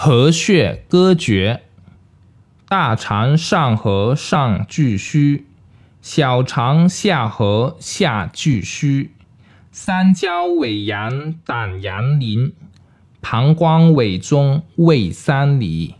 合穴歌诀：大肠上合上巨虚，小肠下合下巨虚，三焦尾阳胆阳陵，膀胱尾中胃三里。